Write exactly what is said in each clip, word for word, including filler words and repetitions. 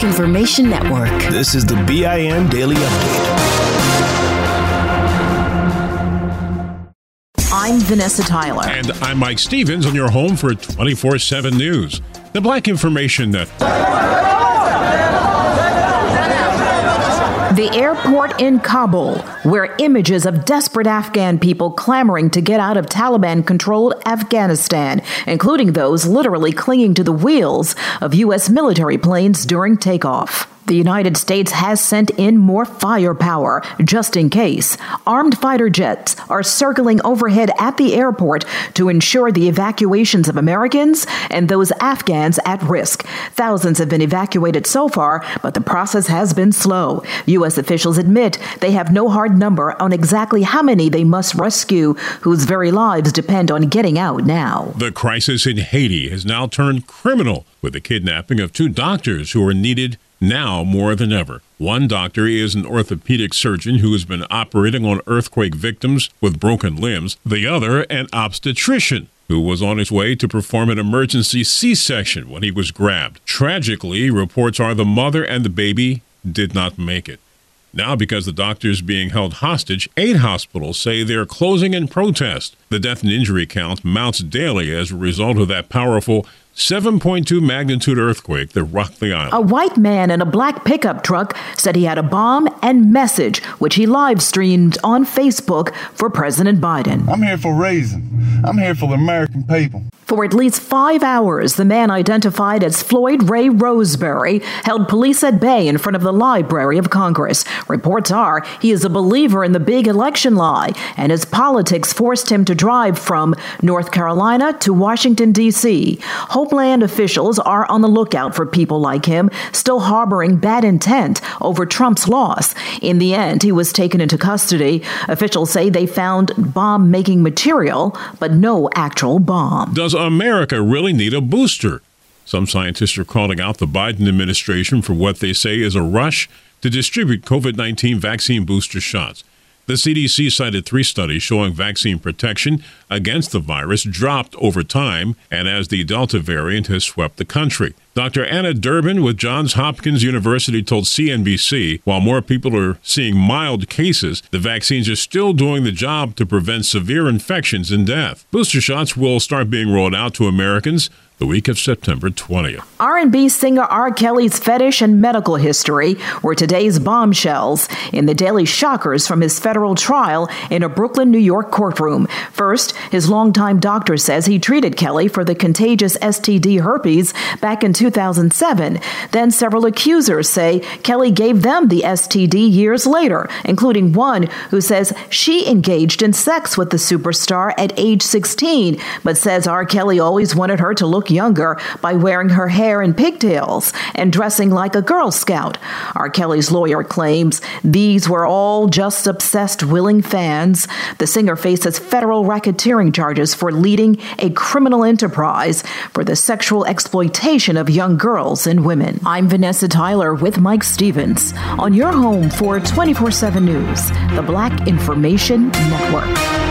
Black Information Network. This is the B I N Daily Update. I'm Vanessa Tyler. And I'm Mike Stevens, and you're home for twenty-four seven News, the Black Information Network. The airport in Kabul, where images of desperate Afghan people clamoring to get out of Taliban-controlled Afghanistan, including those literally clinging to the wheels of U S military planes during takeoff. The United States has sent in more firepower, just in case. Armed fighter jets are circling overhead at the airport to ensure the evacuations of Americans and those Afghans at risk. Thousands have been evacuated so far, but the process has been slow. U S officials admit they have no hard number on exactly how many they must rescue, whose very lives depend on getting out now. The crisis in Haiti has now turned criminal with the kidnapping of two doctors who are needed now more than ever. One doctor is an orthopedic surgeon who has been operating on earthquake victims with broken limbs. The other, an obstetrician who was on his way to perform an emergency C-section when he was grabbed. Tragically, reports are the mother and the baby did not make it. Now, because the doctor is being held hostage, eight hospitals say they're closing in protest. The death and injury count mounts daily as a result of that powerful seven point two magnitude earthquake that rocked the island. A white man in a black pickup truck said he had a bomb and message, which he live streamed on Facebook for President Biden. I'm here for raising. I'm here for the American people. For at least five hours, the man identified as Floyd Ray Roseberry held police at bay in front of the Library of Congress. Reports are he is a believer in the big election lie, and his politics forced him to drive from North Carolina to Washington, D C. Homeland officials are on the lookout for people like him, still harboring bad intent over Trump's loss. In the end, he was taken into custody. Officials say they found bomb-making material, but no actual bomb. Does America really need a booster? Some scientists are calling out the Biden administration for what they say is a rush to distribute covid nineteen vaccine booster shots. The C D C cited three studies showing vaccine protection against the virus dropped over time and as the Delta variant has swept the country. Doctor Anna Durbin with Johns Hopkins University told C N B C, while more people are seeing mild cases, the vaccines are still doing the job to prevent severe infections and death. Booster shots will start being rolled out to Americans the week of September twentieth. R and B singer R. Kelly's fetish and medical history were today's bombshells in the daily shockers from his federal trial in a Brooklyn, New York courtroom. First, his longtime doctor says he treated Kelly for the contagious S T D herpes back in two thousand seven. Then several accusers say Kelly gave them the S T D years later, including one who says she engaged in sex with the superstar at age sixteen, but says R. Kelly always wanted her to look younger by wearing her hair in pigtails and dressing like a Girl Scout. R. Kelly's lawyer claims these were all just obsessed, willing fans. The singer faces federal racketeering charges for leading a criminal enterprise for the sexual exploitation of young girls and women. I'm Vanessa Tyler with Mike Stevens on your home for twenty-four seven News, the Black Information Network.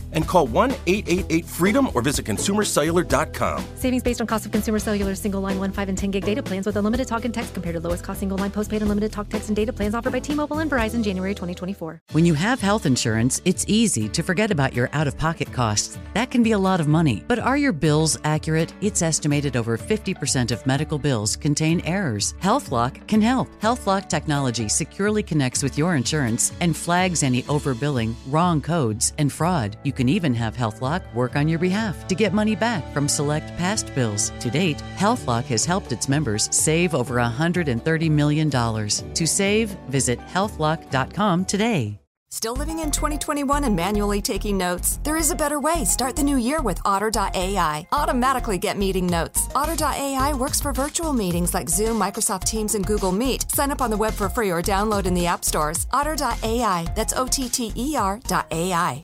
and call one eight eight eight FREEDOM or visit consumer cellular dot com. Savings based on cost of Consumer Cellular single line one, five, and ten gig data plans with unlimited talk and text compared to lowest cost single line postpaid unlimited talk, text, and data plans offered by T-Mobile and Verizon January twenty twenty-four. When you have health insurance, it's easy to forget about your out-of-pocket costs. That can be a lot of money. But are your bills accurate? It's estimated over fifty percent of medical bills contain errors. HealthLock can help. HealthLock technology securely connects with your insurance and flags any overbilling, wrong codes, and fraud. You can can even have HealthLock work on your behalf to get money back from select past bills. To date, HealthLock has helped its members save over one hundred thirty million dollars. To save, visit health lock dot com today. Still living in twenty twenty-one and manually taking notes? There is a better way. Start the new year with Otter dot A I. Automatically get meeting notes. Otter dot A I works for virtual meetings like Zoom, Microsoft Teams, and Google Meet. Sign up on the web for free or download in the app stores. Otter dot A I. That's O T T E R dot A I.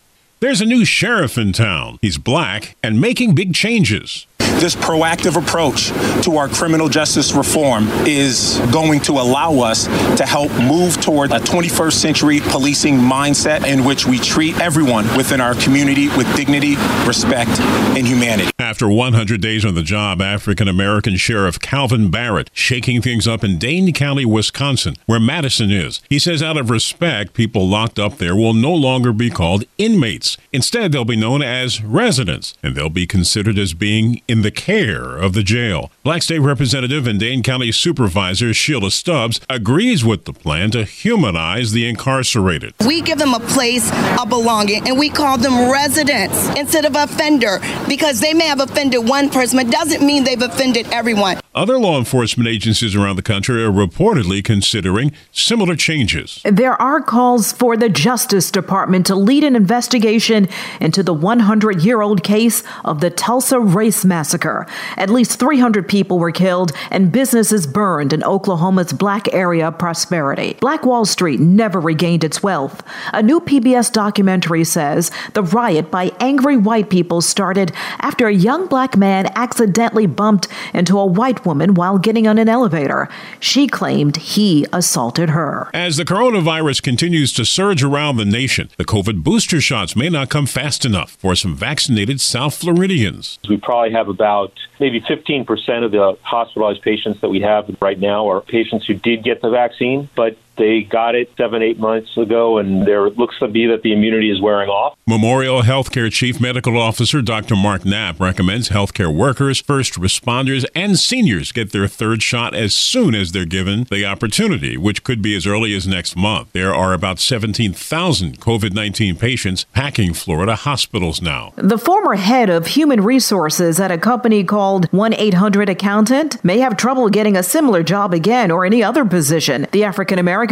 There's a new sheriff in town. He's black and making big changes. This proactive approach to our criminal justice reform is going to allow us to help move toward a twenty-first century policing mindset in which we treat everyone within our community with dignity, respect, and humanity. After one hundred days on the job, African-American Sheriff Calvin Barrett shaking things up in Dane County, Wisconsin, where Madison is. He says out of respect, people locked up there will no longer be called inmates. Instead, they'll be known as residents, and they'll be considered as being in the care of the jail. Black State Representative and Dane County Supervisor Sheila Stubbs agrees with the plan to humanize the incarcerated. We give them a place of belonging, and we call them residents instead of offender, because they may have offended one person, but it doesn't mean they've offended everyone. Other law enforcement agencies around the country are reportedly considering similar changes. There are calls for the Justice Department to lead an investigation into the one hundred year old case of the Tulsa race massacre. At least three hundred people were killed and businesses burned in Oklahoma's black area of prosperity. Black Wall Street never regained its wealth. A new P B S documentary says the riot by angry white people started after a young black man accidentally bumped into a white woman while getting on an elevator. She claimed he assaulted her. As the coronavirus continues to surge around the nation, the COVID booster shots may not come fast enough for some vaccinated South Floridians. We probably have about About maybe fifteen percent of the hospitalized patients that we have right now are patients who did get the vaccine, but they got it seven, eight months ago, and there looks to be that the immunity is wearing off. Memorial Healthcare Chief Medical Officer Doctor Mark Knapp recommends healthcare workers, first responders, and seniors get their third shot as soon as they're given the opportunity, which could be as early as next month. There are about seventeen thousand COVID nineteen patients packing Florida hospitals now. The former head of human resources at a company called one eight hundred accountant may have trouble getting a similar job again or any other position. The African-American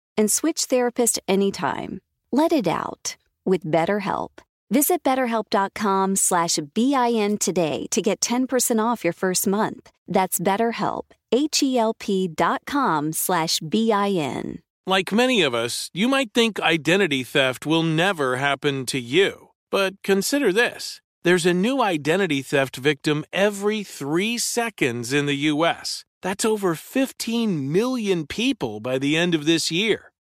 and switch therapist anytime. Let it out with BetterHelp. Visit BetterHelp.com slash B I N today to get ten percent off your first month. That's BetterHelp, H-E-L-P dot com slash B-I-N. Like many of us, you might think identity theft will never happen to you. But consider this. There's a new identity theft victim every three seconds in the U S, That's over fifteen million people by the end of this year.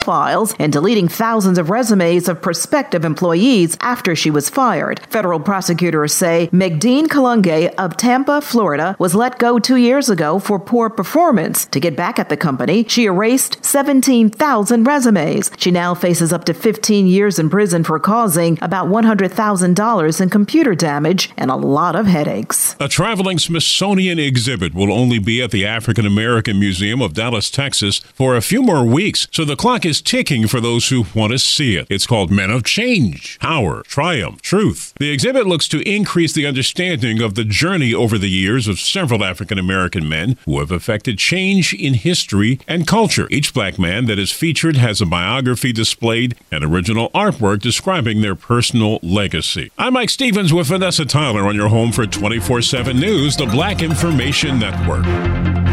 Files and deleting thousands of resumes of prospective employees after she was fired. Federal prosecutors say McDean Kalunge of Tampa, Florida, was let go two years ago for poor performance. To get back at the company, she erased seventeen thousand resumes. She now faces up to fifteen years in prison for causing about one hundred thousand dollars in computer damage and a lot of headaches. A traveling Smithsonian exhibit will only be at the African American Museum of Dallas, Texas for a few more weeks, so the clock is ticking for those who want to see it. It's called Men of Change, Power, Triumph, Truth. The exhibit looks to increase the understanding of the journey over the years of several African American men who have affected change in history and culture. Each black man that is featured has a biography displayed and original artwork describing their personal legacy. I'm Mike Stevens with Vanessa Tyler on your home for twenty-four seven News, the Black Information Network.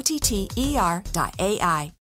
O T T E R dot A I.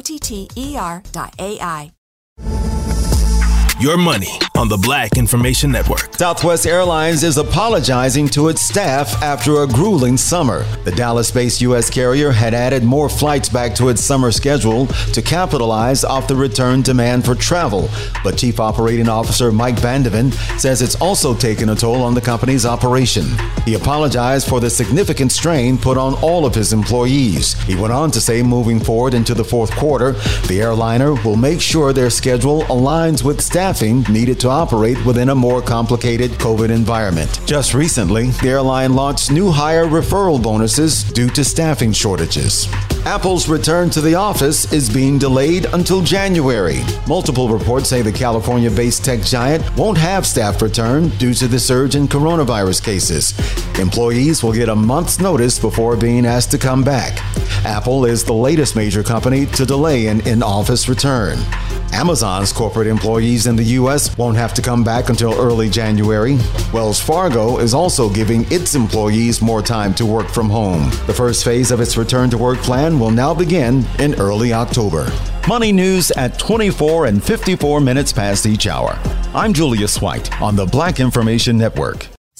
T T E R dot A I. your money on the Black Information Network. Southwest Airlines is apologizing to its staff after a grueling summer. The Dallas-based U S carrier had added more flights back to its summer schedule to capitalize off the return demand for travel. But Chief Operating Officer Mike Vandeven says it's also taken a toll on the company's operation. He apologized for the significant strain put on all of his employees. He went on to say moving forward into the fourth quarter, the airliner will make sure their schedule aligns with staffing needed to operate within a more complicated COVID environment. Just recently, the airline launched new hire referral bonuses due to staffing shortages. Apple's return to the office is being delayed until January. Multiple reports say the California-based tech giant won't have staff return due to the surge in coronavirus cases. Employees will get a month's notice before being asked to come back. Apple is the latest major company to delay an in-office return. Amazon's corporate employees in the U S won't have to come back until early January. Wells Fargo is also giving its employees more time to work from home. The first phase of its return to work plan will now begin in early October. Money news at twenty-four and fifty-four minutes past each hour. I'm Julius White on the Black Information Network.